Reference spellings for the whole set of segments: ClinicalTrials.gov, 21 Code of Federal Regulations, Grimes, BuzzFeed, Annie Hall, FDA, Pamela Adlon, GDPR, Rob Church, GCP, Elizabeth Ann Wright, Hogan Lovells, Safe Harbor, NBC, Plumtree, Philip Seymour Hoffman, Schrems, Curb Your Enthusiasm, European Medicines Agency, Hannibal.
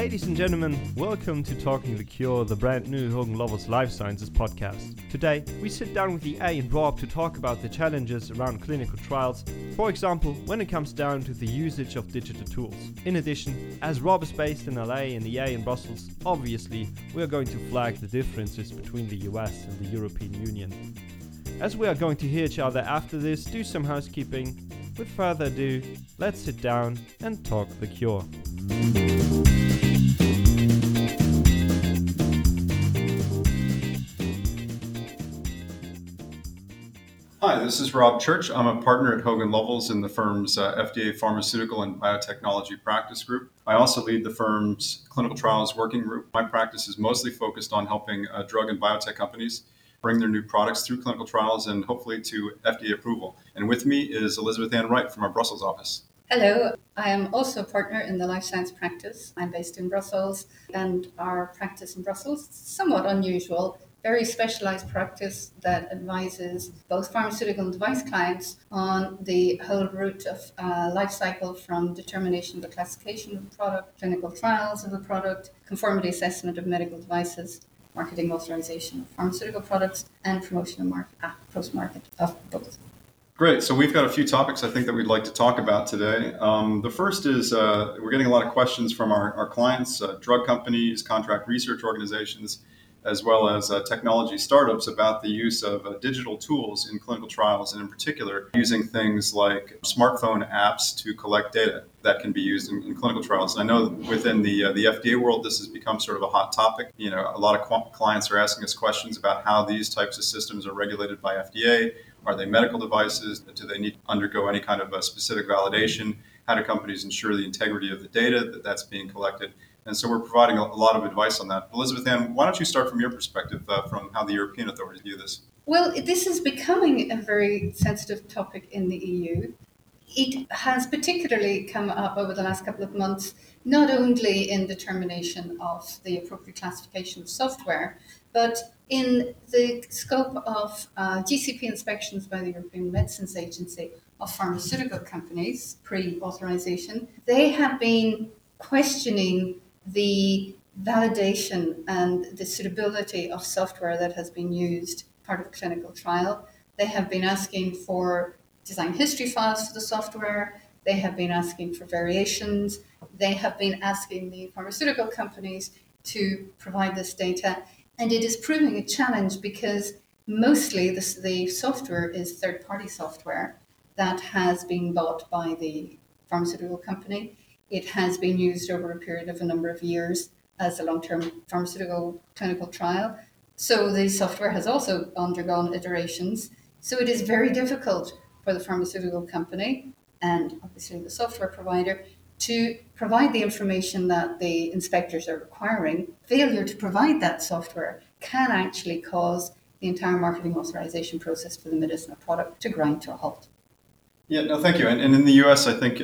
Ladies and gentlemen, welcome to Talking the Cure, the brand new Hogan Lovells Life Sciences podcast. Today, we sit down with EA and Rob to talk about the challenges around clinical trials, for example, when it comes down to the usage of digital tools. In addition, as Rob is based in LA and EA in Brussels, obviously, we're going to flag the differences between the US and the European Union. As we are going to hear each other after this, do some housekeeping. With further ado, let's sit down and talk the cure. Hi, this is Rob Church. I'm a partner at Hogan Lovells in the firm's FDA Pharmaceutical and Biotechnology Practice Group. I also lead the firm's Clinical Trials Working Group. My practice is mostly focused on helping drug and biotech companies bring their new products through clinical trials and hopefully to FDA approval. And with me is Elizabeth Ann Wright from our Brussels office. Hello, I am also a partner in the life science practice. I'm based in Brussels, and our practice in Brussels is somewhat unusual, very specialized practice that advises both pharmaceutical and device clients on the whole route of life cycle, from determination of the classification of the product, clinical trials of the product, conformity assessment of medical devices, marketing authorization of pharmaceutical products, and promotion and post-market of both. Great. So we've got a few topics I think that we'd like to talk about today. The first is we're getting a lot of questions from our clients, drug companies, contract research organizations, as well as technology startups about the use of digital tools in clinical trials, and in particular, using things like smartphone apps to collect data that can be used in clinical trials. And I know within the FDA world, this has become sort of a hot topic. You know, a lot of clients are asking us questions about how these types of systems are regulated by FDA. Are they medical devices? Do they need to undergo any kind of a specific validation? How do companies ensure the integrity of the data that's being collected? And so we're providing a lot of advice on that. Elizabeth Ann, why don't you start from your perspective, from how the European authorities view this? Well, this is becoming a very sensitive topic in the EU. It has particularly come up over the last couple of months, not only in determination of the appropriate classification of software, but in the scope of GCP inspections by the European Medicines Agency of pharmaceutical companies pre-authorization. They have been questioning the validation and the suitability of software that has been used part of clinical trial. They have been asking for design history files for the software. They have been asking for variations. They have been asking the pharmaceutical companies to provide this data. And it is proving a challenge because mostly the software is third-party software that has been bought by the pharmaceutical company. It has been used over a period of a number of years as a long-term pharmaceutical clinical trial. So the software has also undergone iterations. So it is very difficult for the pharmaceutical company and obviously the software provider to provide the information that the inspectors are requiring. Failure to provide that software can actually cause the entire marketing authorization process for the medicinal product to grind to a halt. Yeah, no, thank you. And in the U.S., I think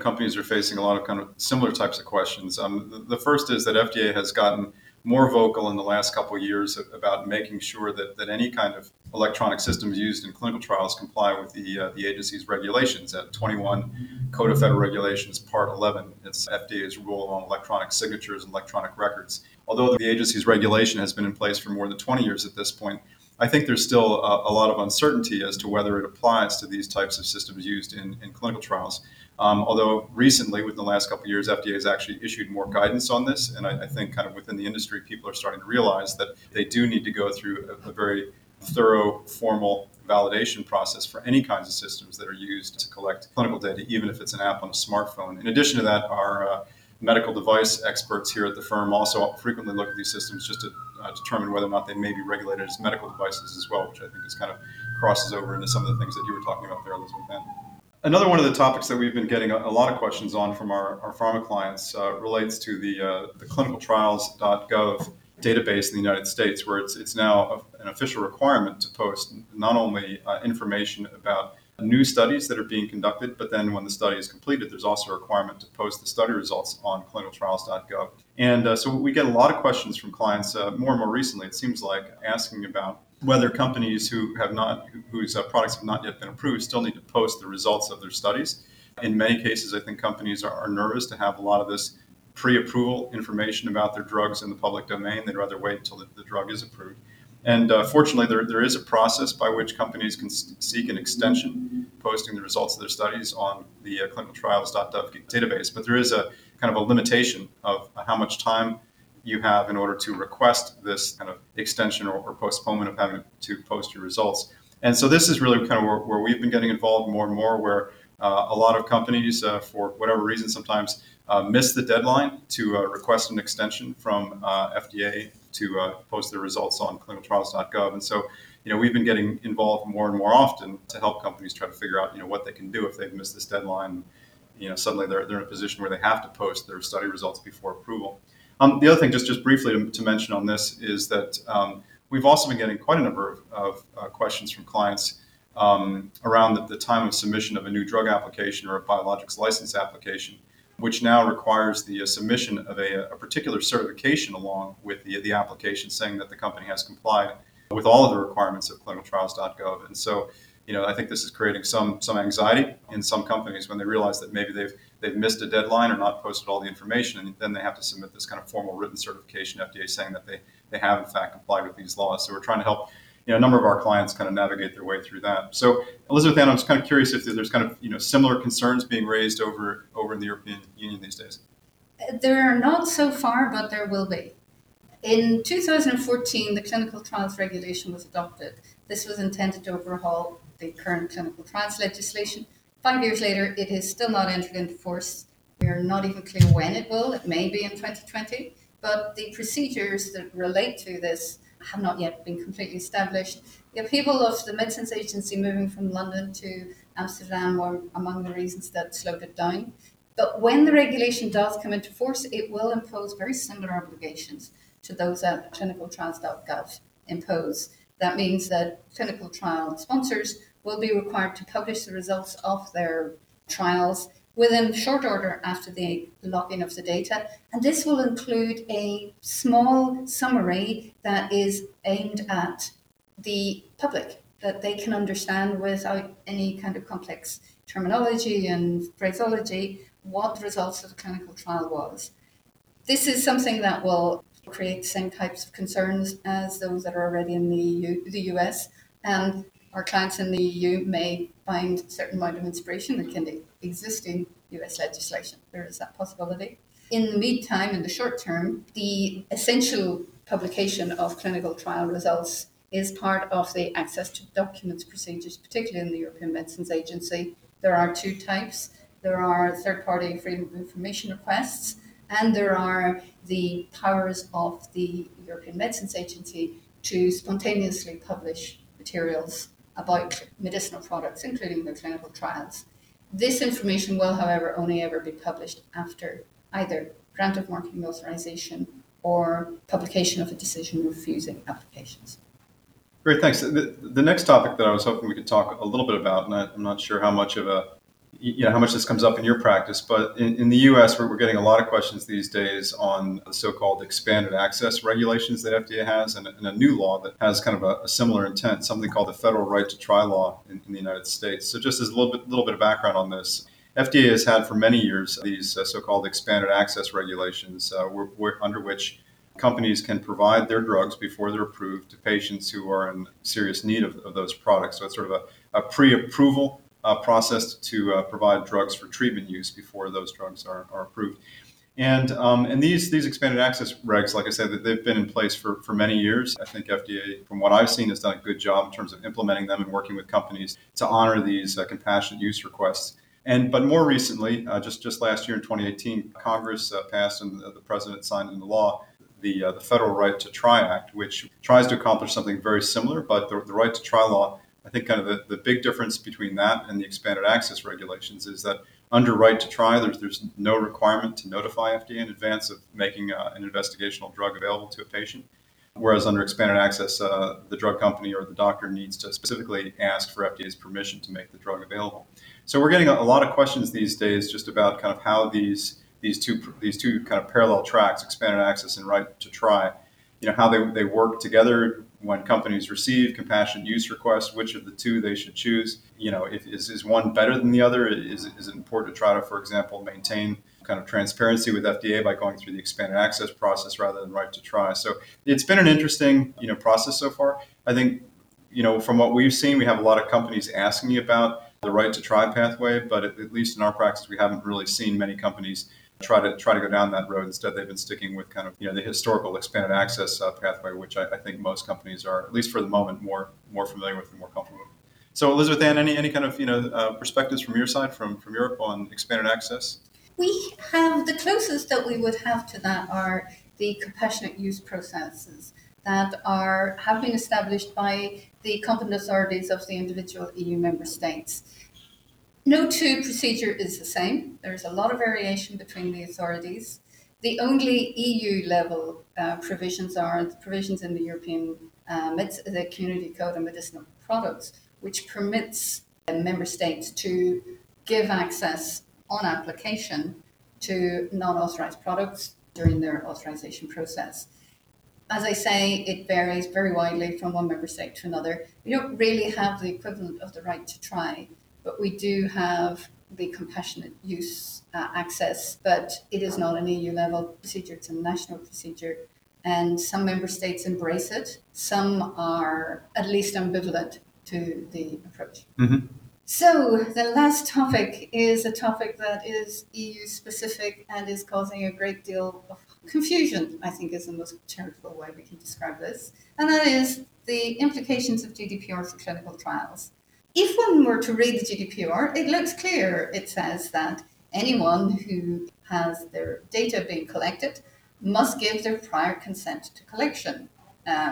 companies are facing a lot of kind of similar types of questions. The first is that FDA has gotten more vocal in the last couple of years about making sure that any kind of electronic systems used in clinical trials comply with the agency's regulations at 21 Code of Federal Regulations, Part 11. It's FDA's rule on electronic signatures and electronic records. Although the agency's regulation has been in place for more than 20 years at this point, I think there's still a lot of uncertainty as to whether it applies to these types of systems used in clinical trials. Although recently, within the last couple of years, FDA has actually issued more guidance on this. And I think kind of within the industry, people are starting to realize that they do need to go through a very thorough, formal validation process for any kinds of systems that are used to collect clinical data, even if it's an app on a smartphone. In addition to that, our medical device experts here at the firm also frequently look at these systems just to determine whether or not they may be regulated as medical devices as well, which I think is kind of crosses over into some of the things that you were talking about there, Elizabeth Ann. Another one of the topics that we've been getting a lot of questions on from our pharma clients relates to the ClinicalTrials.gov database in the United States, where it's now an official requirement to post not only information about new studies that are being conducted, but then when the study is completed, there's also a requirement to post the study results on clinicaltrials.gov. And so we get a lot of questions from clients more and more recently, it seems like, asking about whether companies whose products have not yet been approved still need to post the results of their studies. In many cases, I think companies are nervous to have a lot of this pre-approval information about their drugs in the public domain. They'd rather wait until the drug is approved. And fortunately, there is a process by which companies can seek an extension, posting the results of their studies on the ClinicalTrials.gov database. But there is a kind of a limitation of how much time you have in order to request this kind of extension or postponement of having to post your results. And so this is really kind of where we've been getting involved more and more, where a lot of companies, for whatever reason, sometimes miss the deadline to request an extension from FDA to post their results on clinicaltrials.gov. And so, you know, we've been getting involved more and more often to help companies try to figure out, you know, what they can do if they've missed this deadline. You know, suddenly they're in a position where they have to post their study results before approval. The other thing, just briefly to mention on this, is that we've also been getting quite a number of questions from clients around the time of submission of a new drug application or a biologics license application, which now requires the submission of a particular certification along with the application, saying that the company has complied with all of the requirements of clinicaltrials.gov. And so, you know, I think this is creating some anxiety in some companies when they realize that maybe they've missed a deadline or not posted all the information, and then they have to submit this kind of formal written certification, FDA, saying that they have in fact complied with these laws. So we're trying to help, you know, a number of our clients kind of navigate their way through that. So Elizabeth Ann, I'm just kind of curious if there's kind of, you know, similar concerns being raised over in the European Union these days. There are not so far, but there will be. In 2014, the clinical trials regulation was adopted. This was intended to overhaul the current clinical trials legislation. 5 years later, it is still not entered into force. We are not even clear when it will. It may be in 2020, but the procedures that relate to this have not yet been completely established. The upheaval of the Medicines Agency moving from London to Amsterdam were among the reasons that slowed it down. But when the regulation does come into force, it will impose very similar obligations to those that clinicaltrials.gov impose. That means that clinical trial sponsors will be required to publish the results of their trials within short order after the login of the data. And this will include a small summary that is aimed at the public, that they can understand without any kind of complex terminology and phraseology what the results of the clinical trial was. This is something that will create the same types of concerns as those that are already in the EU, the US, and our clients in the EU may find a certain amount of inspiration that can exist in US legislation. There is that possibility. In the meantime, in the short term, the essential publication of clinical trial results is part of the access to documents procedures, particularly in the European Medicines Agency. There are two types. There are third-party freedom of information requests, and there are the powers of the European Medicines Agency to spontaneously publish materials about medicinal products, including their clinical trials. This information will, however, only ever be published after either grant of marketing authorization or publication of a decision refusing applications. Great, thanks. The next topic that I was hoping we could talk a little bit about, and I'm not sure how much of how much this comes up in your practice, but in the US, we're getting a lot of questions these days on the so-called expanded access regulations that FDA has, and a new law that has kind of a similar intent, something called the Federal Right to Try Law in the United States. So just as a little bit of background on this, FDA has had for many years these so-called expanded access regulations under which companies can provide their drugs before they're approved to patients who are in serious need of those products. So it's sort of a pre-approval process to provide drugs for treatment use before those drugs are approved. And these expanded access regs, like I said, that they've been in place for many years. I think FDA, from what I've seen, has done a good job in terms of implementing them and working with companies to honor these compassionate use requests. But more recently, just last year in 2018, Congress passed and the President signed into law the Federal Right to Try Act, which tries to accomplish something very similar, but the Right to Try Law, I think kind of the big difference between that and the expanded access regulations is that under right to try, there's no requirement to notify FDA in advance of making an investigational drug available to a patient, whereas under expanded access, the drug company or the doctor needs to specifically ask for FDA's permission to make the drug available. So we're getting a lot of questions these days just about kind of how these two kind of parallel tracks, expanded access and right to try, you know, how they work together. When companies receive compassionate use requests, which of the two they should choose? You know, if is one better than the other? Is it important to try to, for example, maintain kind of transparency with FDA by going through the expanded access process rather than right to try. So it's been an interesting, process so far. I think, from what we've seen, we have a lot of companies asking me about the right to try pathway, but at least in our practice, we haven't really seen many companies try to go down that road. Instead, they've been sticking with kind of the historical expanded access pathway, which I think most companies are, at least for the moment, more familiar with and more comfortable with. So, Elizabeth Ann, any kind of perspectives from your side from Europe on expanded access? We have the closest that we would have to that are the compassionate use processes that have been established by the competent authorities of the individual EU member states. No two procedure is the same. There's a lot of variation between the authorities. The only EU level provisions are the provisions in the European the Community Code on Medicinal Products, which permits member states to give access on application to non-authorized products during their authorization process. As I say, it varies very widely from one member state to another. We don't really have the equivalent of the right to try, but we do have the compassionate use access, but it is not an EU level procedure, it's a national procedure. And some member states embrace it. Some are at least ambivalent to the approach. Mm-hmm. So the last topic is a topic that is EU specific and is causing a great deal of confusion, I think is the most charitable way we can describe this, and that is the implications of GDPR for clinical trials. If one were to read the GDPR, it looks clear. It says that anyone who has their data being collected must give their prior consent to collection.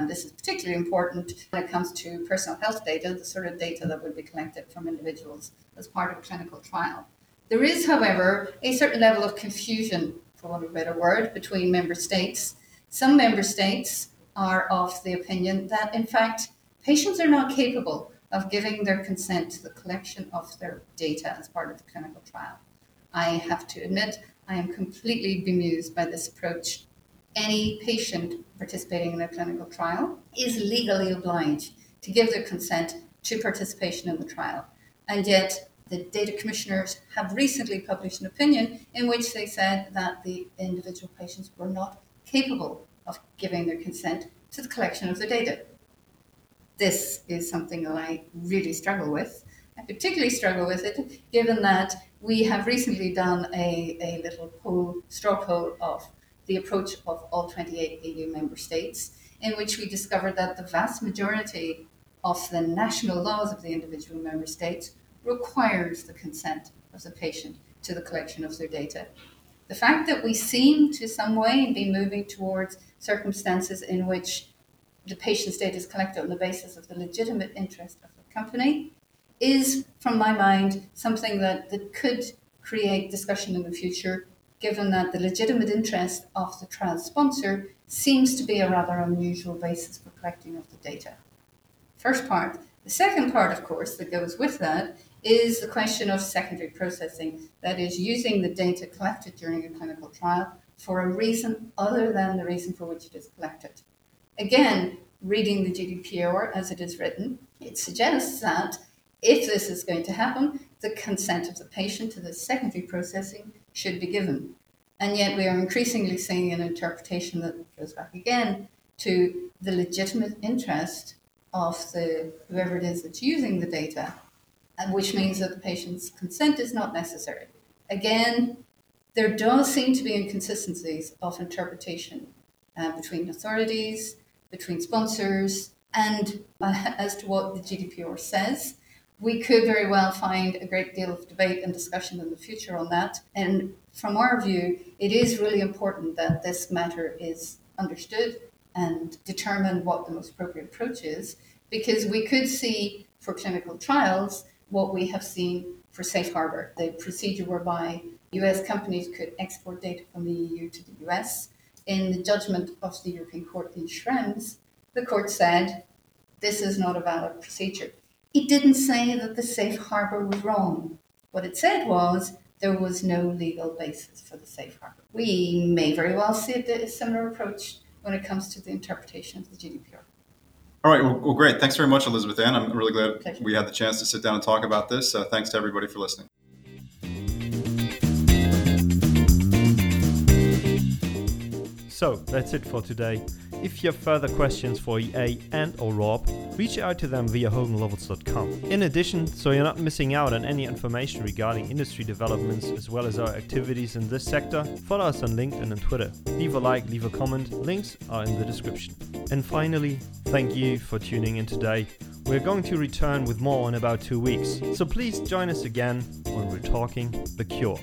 This is particularly important when it comes to personal health data, the sort of data that would be collected from individuals as part of a clinical trial. There is, however, a certain level of confusion, for want of a better word, between member states. Some member states are of the opinion that, in fact, patients are not capable of giving their consent to the collection of their data as part of the clinical trial. I have to admit, I am completely bemused by this approach. Any patient participating in a clinical trial is legally obliged to give their consent to participation in the trial. And yet, the data commissioners have recently published an opinion in which they said that the individual patients were not capable of giving their consent to the collection of their data. This is something that I really struggle with. I particularly struggle with it, given that we have recently done a little poll, straw poll of the approach of all 28 EU member states, in which we discovered that the vast majority of the national laws of the individual member states requires the consent of the patient to the collection of their data. The fact that we seem to some way be moving towards circumstances in which the patient's data is collected on the basis of the legitimate interest of the company is, from my mind, something that could create discussion in the future, given that the legitimate interest of the trial sponsor seems to be a rather unusual basis for collecting of the data. First part. The second part, of course, that goes with that is the question of secondary processing, that is using the data collected during a clinical trial for a reason other than the reason for which it is collected. Again, reading the GDPR as it is written, it suggests that if this is going to happen, the consent of the patient to the secondary processing should be given. And yet we are increasingly seeing an interpretation that goes back again to the legitimate interest of the whoever it is that's using the data, and which means that the patient's consent is not necessary. Again, there does seem to be inconsistencies of interpretation between authorities, between sponsors, and as to what the GDPR says. We could very well find a great deal of debate and discussion in the future on that. And from our view, it is really important that this matter is understood and determine what the most appropriate approach is, because we could see for clinical trials what we have seen for Safe Harbor, the procedure whereby US companies could export data from the EU to the US. In the judgment of the European Court in Schrems, the court said, this is not a valid procedure. It didn't say that the Safe Harbor was wrong. What it said was there was no legal basis for the Safe Harbor. We may very well see a similar approach when it comes to the interpretation of the GDPR. All right, well great. Thanks very much, Elizabeth Ann. I'm really glad we had the chance to sit down and talk about this. Thanks to everybody for listening. So that's it for today. If you have further questions for EA and or Rob, reach out to them via HoganLovells.com. In addition, so you're not missing out on any information regarding industry developments as well as our activities in this sector, follow us on LinkedIn and Twitter. Leave a like, leave a comment. Links are in the description. And finally, thank you for tuning in today. We're going to return with more in about 2 weeks, so please join us again when we're talking the cure.